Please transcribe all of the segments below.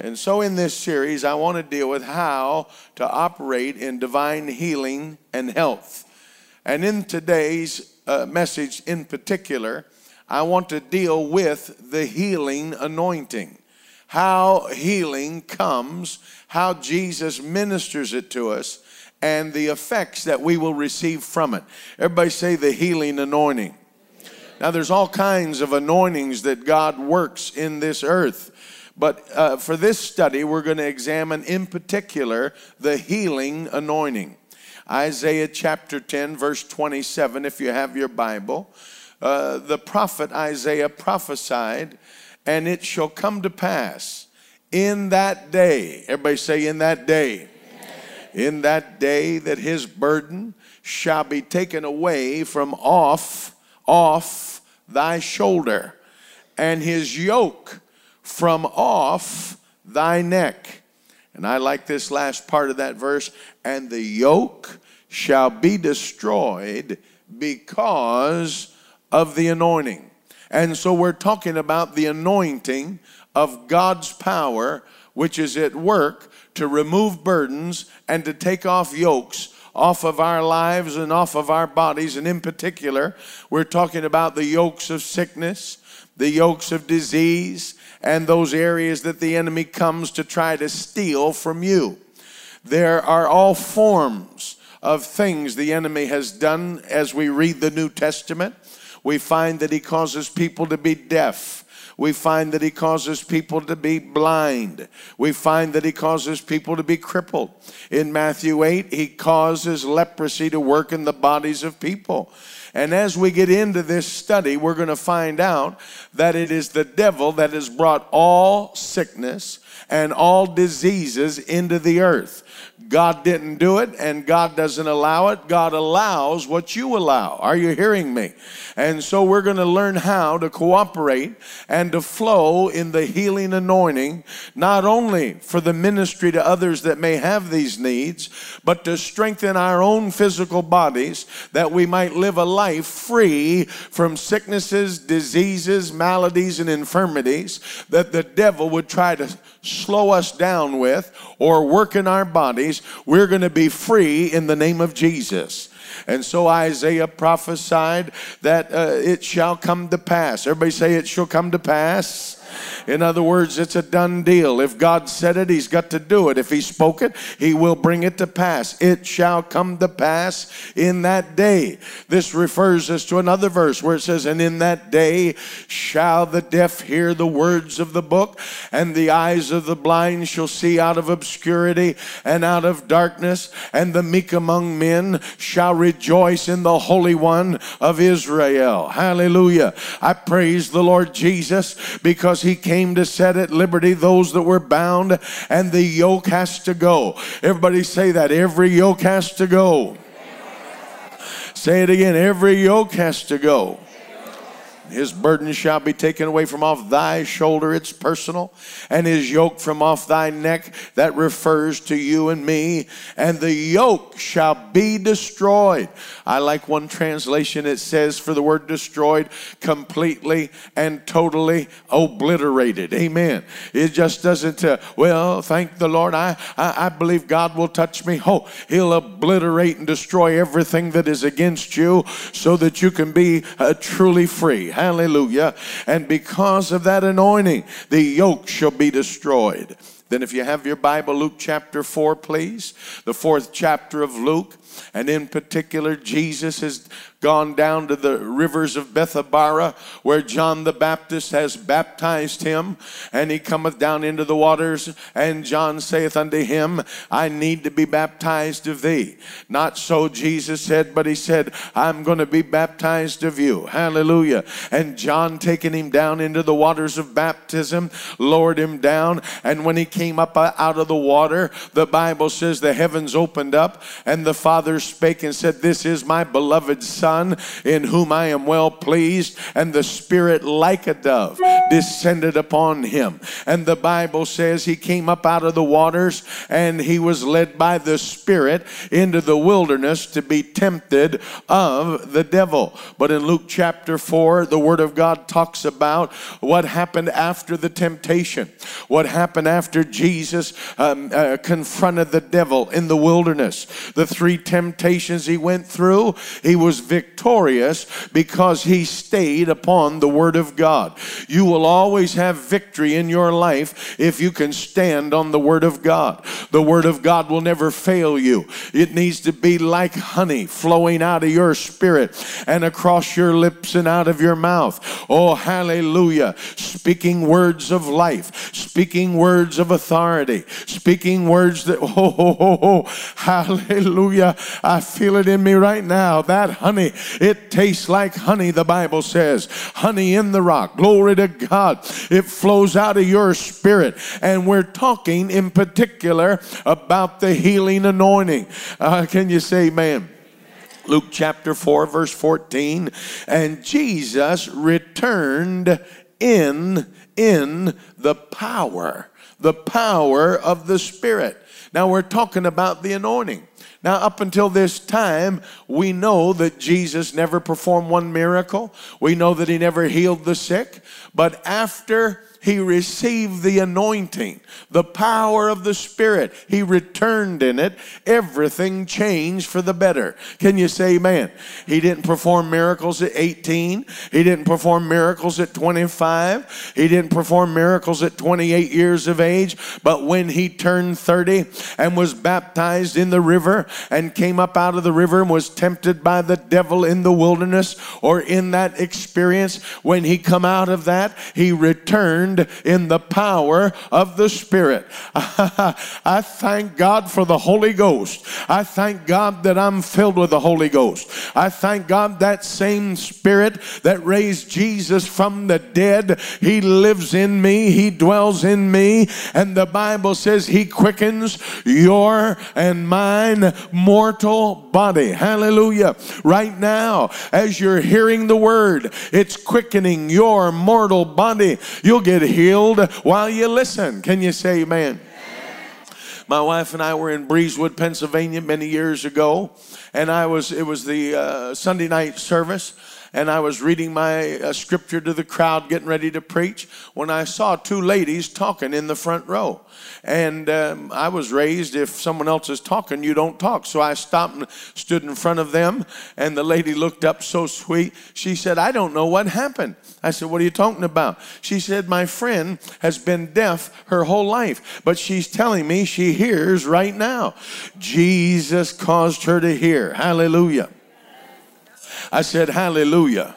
And so in this series, I want to deal with how to operate in divine healing and health. And in today's message in particular, I want to deal with the healing anointing, how healing comes, how Jesus ministers it to us, and the effects that we will receive from it. Everybody say the healing anointing. Now, there's all kinds of anointings that God works in this earth. But for this study, we're going to examine in particular the healing anointing. Isaiah chapter 10, verse 27, if you have your Bible. The prophet Isaiah prophesied, and it shall come to pass in that day. Everybody say in that day. Amen. In that day that his burden shall be taken away from off thy shoulder, and his yoke from off thy neck. And I like this last part of that verse. And the yoke shall be destroyed because of the anointing. And so we're talking about the anointing of God's power, which is at work to remove burdens and to take off yokes off of our lives and off of our bodies. And in particular, we're talking about the yokes of sickness, the yokes of disease, and those areas that the enemy comes to try to steal from you. There are all forms of things the enemy has done. As we read the New Testament, we find that he causes people to be deaf. We find that he causes people to be blind. We find that he causes people to be crippled. In Matthew 8, he causes leprosy to work in the bodies of people. And as we get into this study, we're going to find out that it is the devil that has brought all sickness and all diseases into the earth. God didn't do it, and God doesn't allow it. God allows what you allow. Are you hearing me? And so we're going to learn how to cooperate and to flow in the healing anointing, not only for the ministry to others that may have these needs, but to strengthen our own physical bodies that we might live a life free from sicknesses, diseases, maladies, and infirmities that the devil would try to slow us down with or work in our bodies. We're going to be free in the name of Jesus. And so Isaiah prophesied that it shall come to pass. Everybody say it shall come to pass. In other words, it's a done deal. If God said it, he's got to do it. If he spoke it, he will bring it to pass. It shall come to pass in that day. This refers us to another verse where it says, and in that day shall the deaf hear the words of the book, and the eyes of the blind shall see out of obscurity and out of darkness, and the meek among men shall rejoice in the Holy One of Israel. Hallelujah. I praise the Lord Jesus because he came to set at liberty those that were bound, and the yoke has to go. Everybody say that. Every yoke has to go. Say it again. Every yoke has to go. His burden shall be taken away from off thy shoulder. It's personal. And his yoke from off thy neck. That refers to you and me. And the yoke shall be destroyed. I like one translation. It says for the word destroyed, completely and totally obliterated. Amen. It just doesn't, well, thank the Lord. I believe God will touch me. Oh, he'll obliterate and destroy everything that is against you so that you can be truly free. Hallelujah. And because of that anointing, the yoke shall be destroyed. Then if you have your Bible, Luke chapter 4, please. The 4th chapter of Luke. And in particular, Jesus is gone down to the rivers of Bethabara, where John the Baptist has baptized him. And he cometh down into the waters, and John saith unto him, I need to be baptized of thee. Not so, Jesus said, but he said, I'm going to be baptized of you. Hallelujah. And John, taking him down into the waters of baptism, lowered him down. And when he came up out of the water, the Bible says the heavens opened up, and the Father spake and said, This is my beloved Son, in whom I am well pleased. And the Spirit, like a dove, descended upon him. And the Bible says he came up out of the waters, and he was led by the Spirit into the wilderness to be tempted of the devil. But in Luke chapter 4, the Word of God talks about what happened after the temptation, what happened after Jesus confronted the devil in the wilderness. The three temptations he went through, he was victorious because he stayed upon the Word of God. You will always have victory in your life if you can stand on the Word of God. The Word of God will never fail you. It needs to be like honey flowing out of your spirit and across your lips and out of your mouth. Oh, hallelujah. Speaking words of life, speaking words of authority, speaking words that, hallelujah. I feel it in me right now. That honey, it tastes like honey, the Bible says. Honey in the rock. Glory to God. It flows out of your spirit. And we're talking in particular about the healing anointing. Can you say amen? Luke chapter 4, verse 14. And Jesus returned in the power of the Spirit. Now we're talking about the anointing. Now, up until this time, we know that Jesus never performed one miracle. We know that he never healed the sick. But after he received the anointing, the power of the Spirit, he returned in it, everything changed for the better. Can you say amen? He didn't perform miracles at 18. He didn't perform miracles at 25. He didn't perform miracles at 28 years of age. But when he turned 30 and was baptized in the river and came up out of the river and was tempted by the devil in the wilderness, or in that experience, when he come out of that, he returned in the power of the Spirit. I thank God for the Holy Ghost. I thank God that I'm filled with the Holy Ghost. I thank God that same Spirit that raised Jesus from the dead, he lives in me, he dwells in me, and the Bible says he quickens your and mine mortal body. Hallelujah. Right now, as you're hearing the word, it's quickening your mortal body. You'll get healed while you listen. Can you say amen? My wife and I were in Breezewood, Pennsylvania many years ago, and it was the Sunday night service, and I was reading my scripture to the crowd, getting ready to preach, when I saw two ladies talking in the front row. And I was raised, if someone else is talking, you don't talk. So I stopped and stood in front of them, and the lady looked up so sweet. She said, I don't know what happened. I said, what are you talking about? She said, my friend has been deaf her whole life, but she's telling me she hears right now. Jesus caused her to hear. Hallelujah. I said, hallelujah.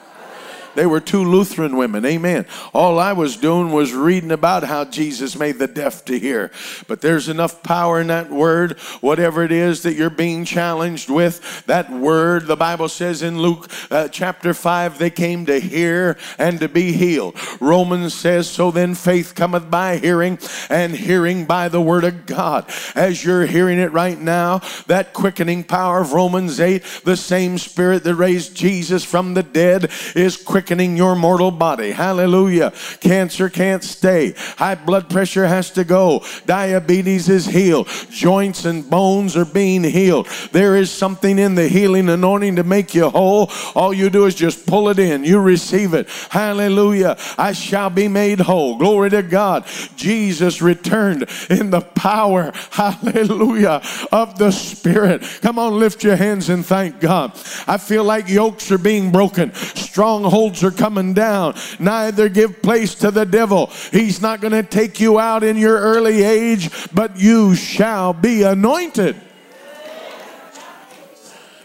They were two Lutheran women, amen. All I was doing was reading about how Jesus made the deaf to hear. But there's enough power in that word. Whatever it is that you're being challenged with, that word, the Bible says in Luke chapter 5, they came to hear and to be healed. Romans says, so then faith cometh by hearing, and hearing by the word of God. As you're hearing it right now, that quickening power of Romans 8, the same Spirit that raised Jesus from the dead is quickening your mortal body. Hallelujah. Cancer can't stay. High blood pressure has to go. Diabetes is healed. Joints and bones are being healed. There is something in the healing anointing to make you whole. All you do is just pull it in. You receive it. Hallelujah. I shall be made whole. Glory to God. Jesus returned in the power, hallelujah, of the Spirit. Come on, lift your hands and thank God. I feel like yokes are being broken. Strongholds are coming down. Neither give place to the devil. He's not going to take you out in your early age, but you shall be anointed.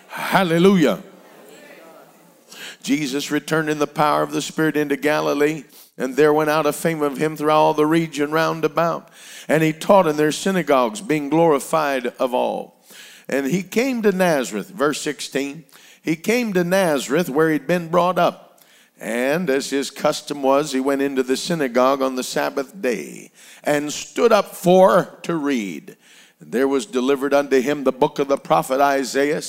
Hallelujah. Jesus returned in the power of the Spirit into Galilee, and there went out a fame of him throughout all the region round about. And he taught in their synagogues, being glorified of all. And he came to Nazareth, verse 16. He came to Nazareth where he'd been brought up. And as his custom was, he went into the synagogue on the Sabbath day and stood up to read. And there was delivered unto him the book of the prophet Isaiah.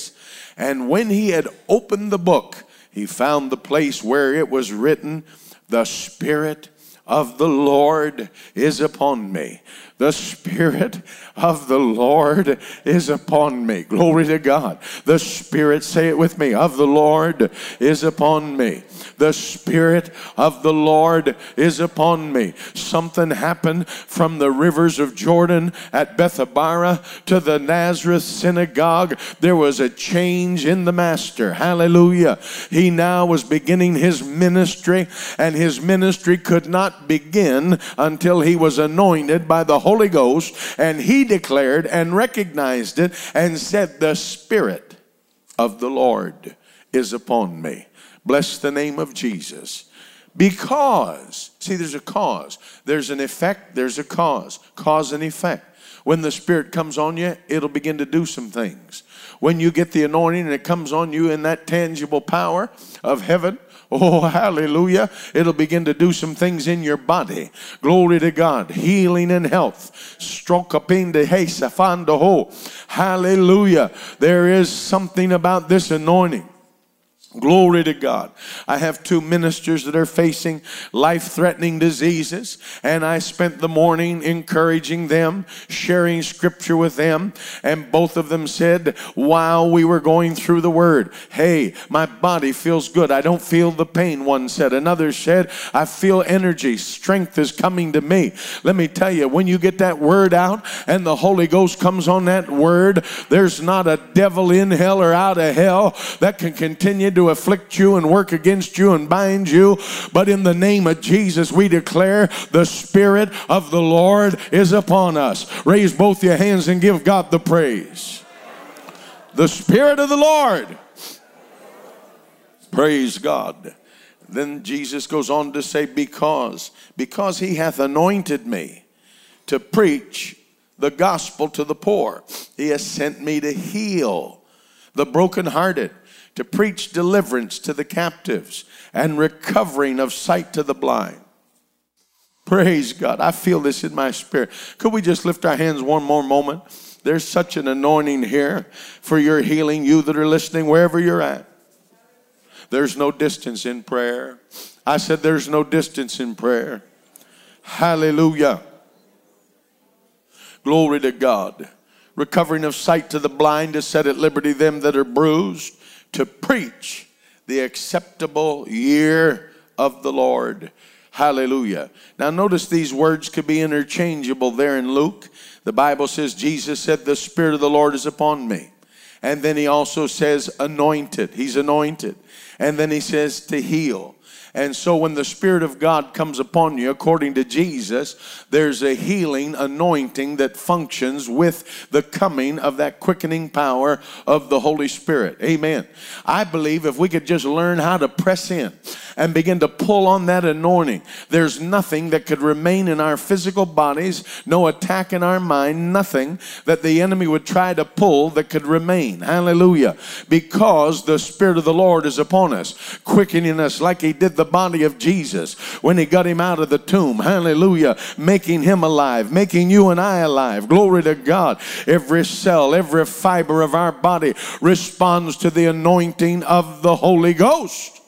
And when he had opened the book, he found the place where it was written, "The Spirit of the Lord is upon me. The Spirit of the Lord is upon me." Glory to God. The Spirit, say it with me, of the Lord is upon me. The Spirit of the Lord is upon me. Something happened from the rivers of Jordan at Bethabara to the Nazareth synagogue. There was a change in the Master. Hallelujah. He now was beginning his ministry, and his ministry could not begin until he was anointed by the Holy Ghost, and he declared and recognized it and said, "The Spirit of the Lord is upon me." Bless the name of Jesus. Because, see, there's a cause. There's an effect. There's a cause. Cause and effect. When the Spirit comes on you, it'll begin to do some things. When you get the anointing and it comes on you in that tangible power of heaven, oh, hallelujah, it'll begin to do some things in your body. Glory to God. Healing and health. Hallelujah. There is something about this anointing. Glory to God. I have two ministers that are facing life-threatening diseases, and I spent the morning encouraging them, sharing scripture with them, and both of them said, while we were going through the word, "Hey, my body feels good. I don't feel the pain," one said. Another said, "I feel energy. Strength is coming to me." Let me tell you, when you get that word out and the Holy Ghost comes on that word, there's not a devil in hell or out of hell that can continue to afflict you and work against you and bind you. But in the name of Jesus, we declare the Spirit of the Lord is upon us. Raise both your hands and give God the praise. The Spirit of the Lord. Praise God. Then Jesus goes on to say, because he hath anointed me to preach the gospel to the poor. He has sent me to heal the brokenhearted, to preach deliverance to the captives and recovering of sight to the blind. Praise God. I feel this in my spirit. Could we just lift our hands one more moment? There's such an anointing here for your healing, you that are listening, wherever you're at. There's no distance in prayer. I said there's no distance in prayer. Hallelujah. Glory to God. Recovering of sight to the blind, to set at liberty them that are bruised, to preach the acceptable year of the Lord. Hallelujah. Now notice these words could be interchangeable there in Luke. The Bible says Jesus said, "The Spirit of the Lord is upon me." And then he also says anointed. He's anointed. And then he says to heal. And so when the Spirit of God comes upon you, according to Jesus, there's a healing anointing that functions with the coming of that quickening power of the Holy Spirit. Amen. I believe if we could just learn how to press in and begin to pull on that anointing, there's nothing that could remain in our physical bodies, no attack in our mind, nothing that the enemy would try to pull that could remain. Hallelujah. Because the Spirit of the Lord is upon us, quickening us like he did the body of Jesus when he got him out of the tomb. Hallelujah. Making him alive, making you and I alive. Glory to God. Every cell, every fiber of our body responds to the anointing of the Holy Ghost.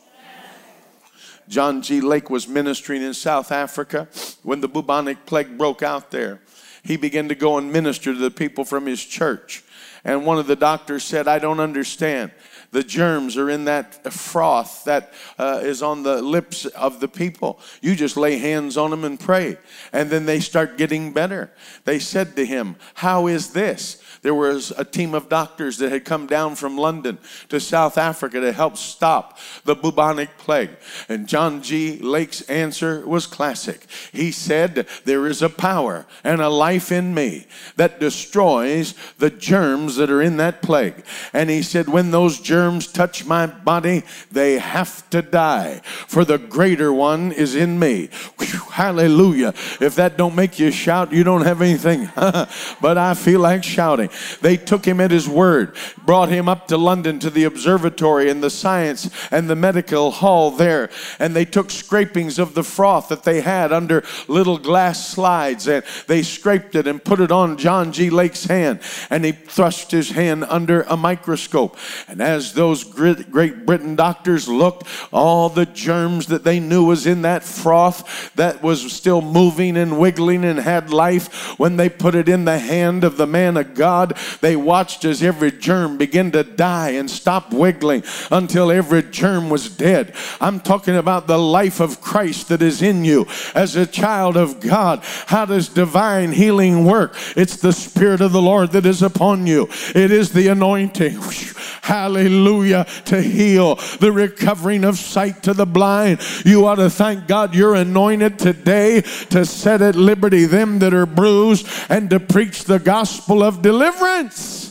John G. Lake was ministering in South Africa when the bubonic plague broke out there. He began to go and minister to the people from his church. And one of the doctors said, "I don't understand. The germs are in that froth that is on the lips of the people. You just lay hands on them and pray." And then they start getting better. They said to him, "How is this?" There was a team of doctors that had come down from London to South Africa to help stop the bubonic plague. And John G. Lake's answer was classic. He said, "There is a power and a life in me that destroys the germs germs that are in that plague. And he said, when those germs touch my body, they have to die, for the greater one is in me. Whew, hallelujah. If that don't make you shout, you don't have anything. But I feel like shouting. They took him at his word, brought him up to London to the observatory and the science and the medical hall there. And they took scrapings of the froth that they had under little glass slides, and they scraped it and put it on John G. Lake's hand, and he thrust his hand under a microscope. And as those Great Britain doctors looked, all the germs that they knew was in that froth that was still moving and wiggling and had life, when they put it in the hand of the man of God, they watched as every germ began to die and stop wiggling until every germ was dead. I'm talking about the life of Christ that is in you as a child of God. How does divine healing work? It's the Spirit of the Lord that is upon you. It is the anointing, hallelujah, to heal, the recovering of sight to the blind. You ought to thank God you're anointed today to set at liberty them that are bruised and to preach the gospel of deliverance.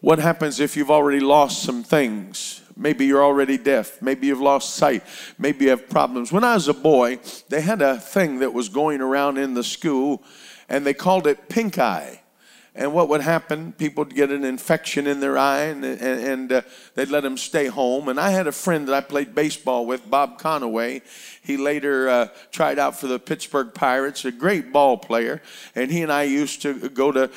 What happens if you've already lost some things? Maybe you're already deaf. Maybe you've lost sight. Maybe you have problems. When I was a boy, they had a thing that was going around in the school, and they called it pink eye. And what would happen, people would get an infection in their eye, and they'd let them stay home. And I had a friend that I played baseball with, Bob Conaway. He later tried out for the Pittsburgh Pirates, a great ball player. And he and I used to go to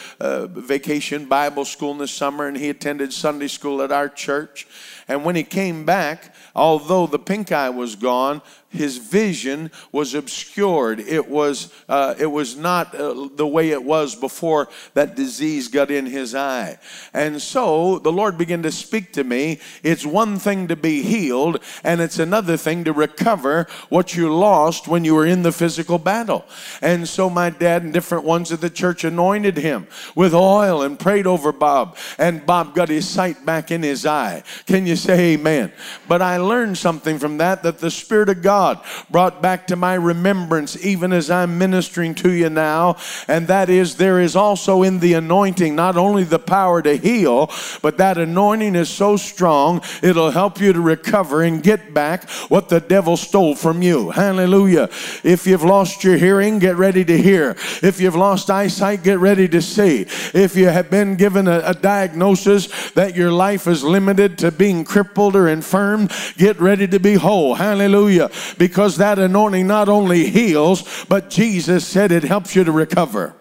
vacation Bible school in the summer, and he attended Sunday school at our church. And when he came back, although the pink eye was gone, his vision was obscured. It was not the way it was before that disease got in his eye. And so the Lord began to speak to me. It's one thing to be healed, and it's another thing to recover what you lost when you were in the physical battle. And so my dad and different ones at the church anointed him with oil and prayed over Bob, and Bob got his sight back in his eye. Can you say amen? But I learned something from that the Spirit of God brought back to my remembrance even as I'm ministering to you now, and that is, there is also in the anointing not only the power to heal, but that anointing is so strong it'll help you to recover and get back what the devil stole from you. Hallelujah. If you've lost your hearing, get ready to hear. If you've lost eyesight, get ready to see. If you have been given a diagnosis that your life is limited to being crippled or infirm, get ready to be whole. Hallelujah. Because that anointing not only heals, but Jesus said it helps you to recover.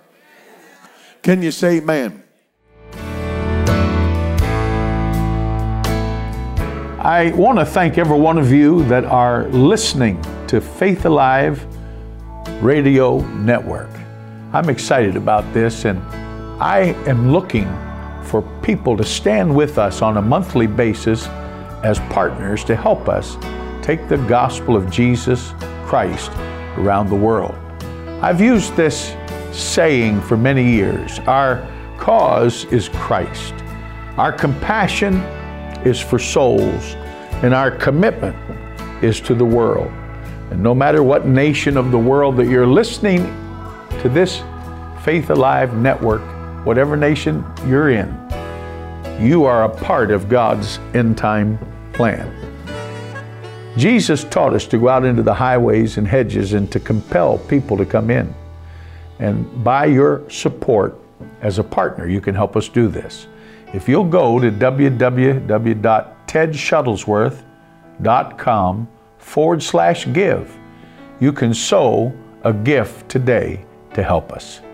Can you say amen? I want to thank every one of you that are listening to Faith Alive Radio Network. I'm excited about this, and I am looking for people to stand with us on a monthly basis as partners to help us take the gospel of Jesus Christ around the world. I've used this saying for many years. Our cause is Christ. Our compassion is for souls, and our commitment is to the world. And no matter what nation of the world that you're listening to this Faith Alive Network, whatever nation you're in, you are a part of God's end-time plan. Jesus taught us to go out into the highways and hedges and to compel people to come in. And by your support as a partner, you can help us do this. If you'll go to www.tedshuttlesworth.com/give, you can sow a gift today to help us.